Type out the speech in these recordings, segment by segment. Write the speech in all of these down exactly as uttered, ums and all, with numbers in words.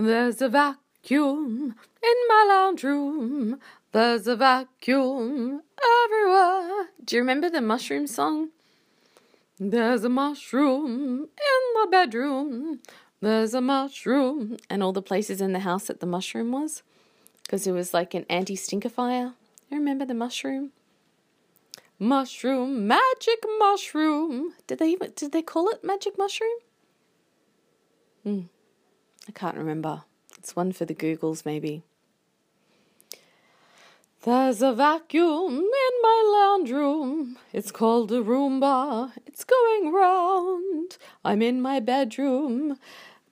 There's a vacuum in my lounge room. There's a vacuum everywhere. Do you remember the mushroom song? There's a mushroom in the bedroom. There's a mushroom. And all the places in the house that the mushroom was. Because it was like an anti-stinker fire. You remember the mushroom? Mushroom, magic mushroom. Did they, even, did they call it magic mushroom? Hmm. I can't remember. It's one for the Googles, maybe. There's a vacuum in my lounge room. It's called a Roomba. It's going round. I'm in my bedroom,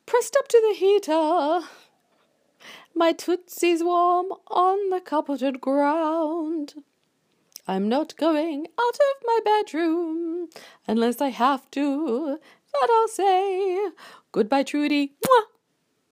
pressed up to the heater. My tootsie's warm on the carpeted ground. I'm not going out of my bedroom unless I have to. That I'll say goodbye, Trudy. Mwah!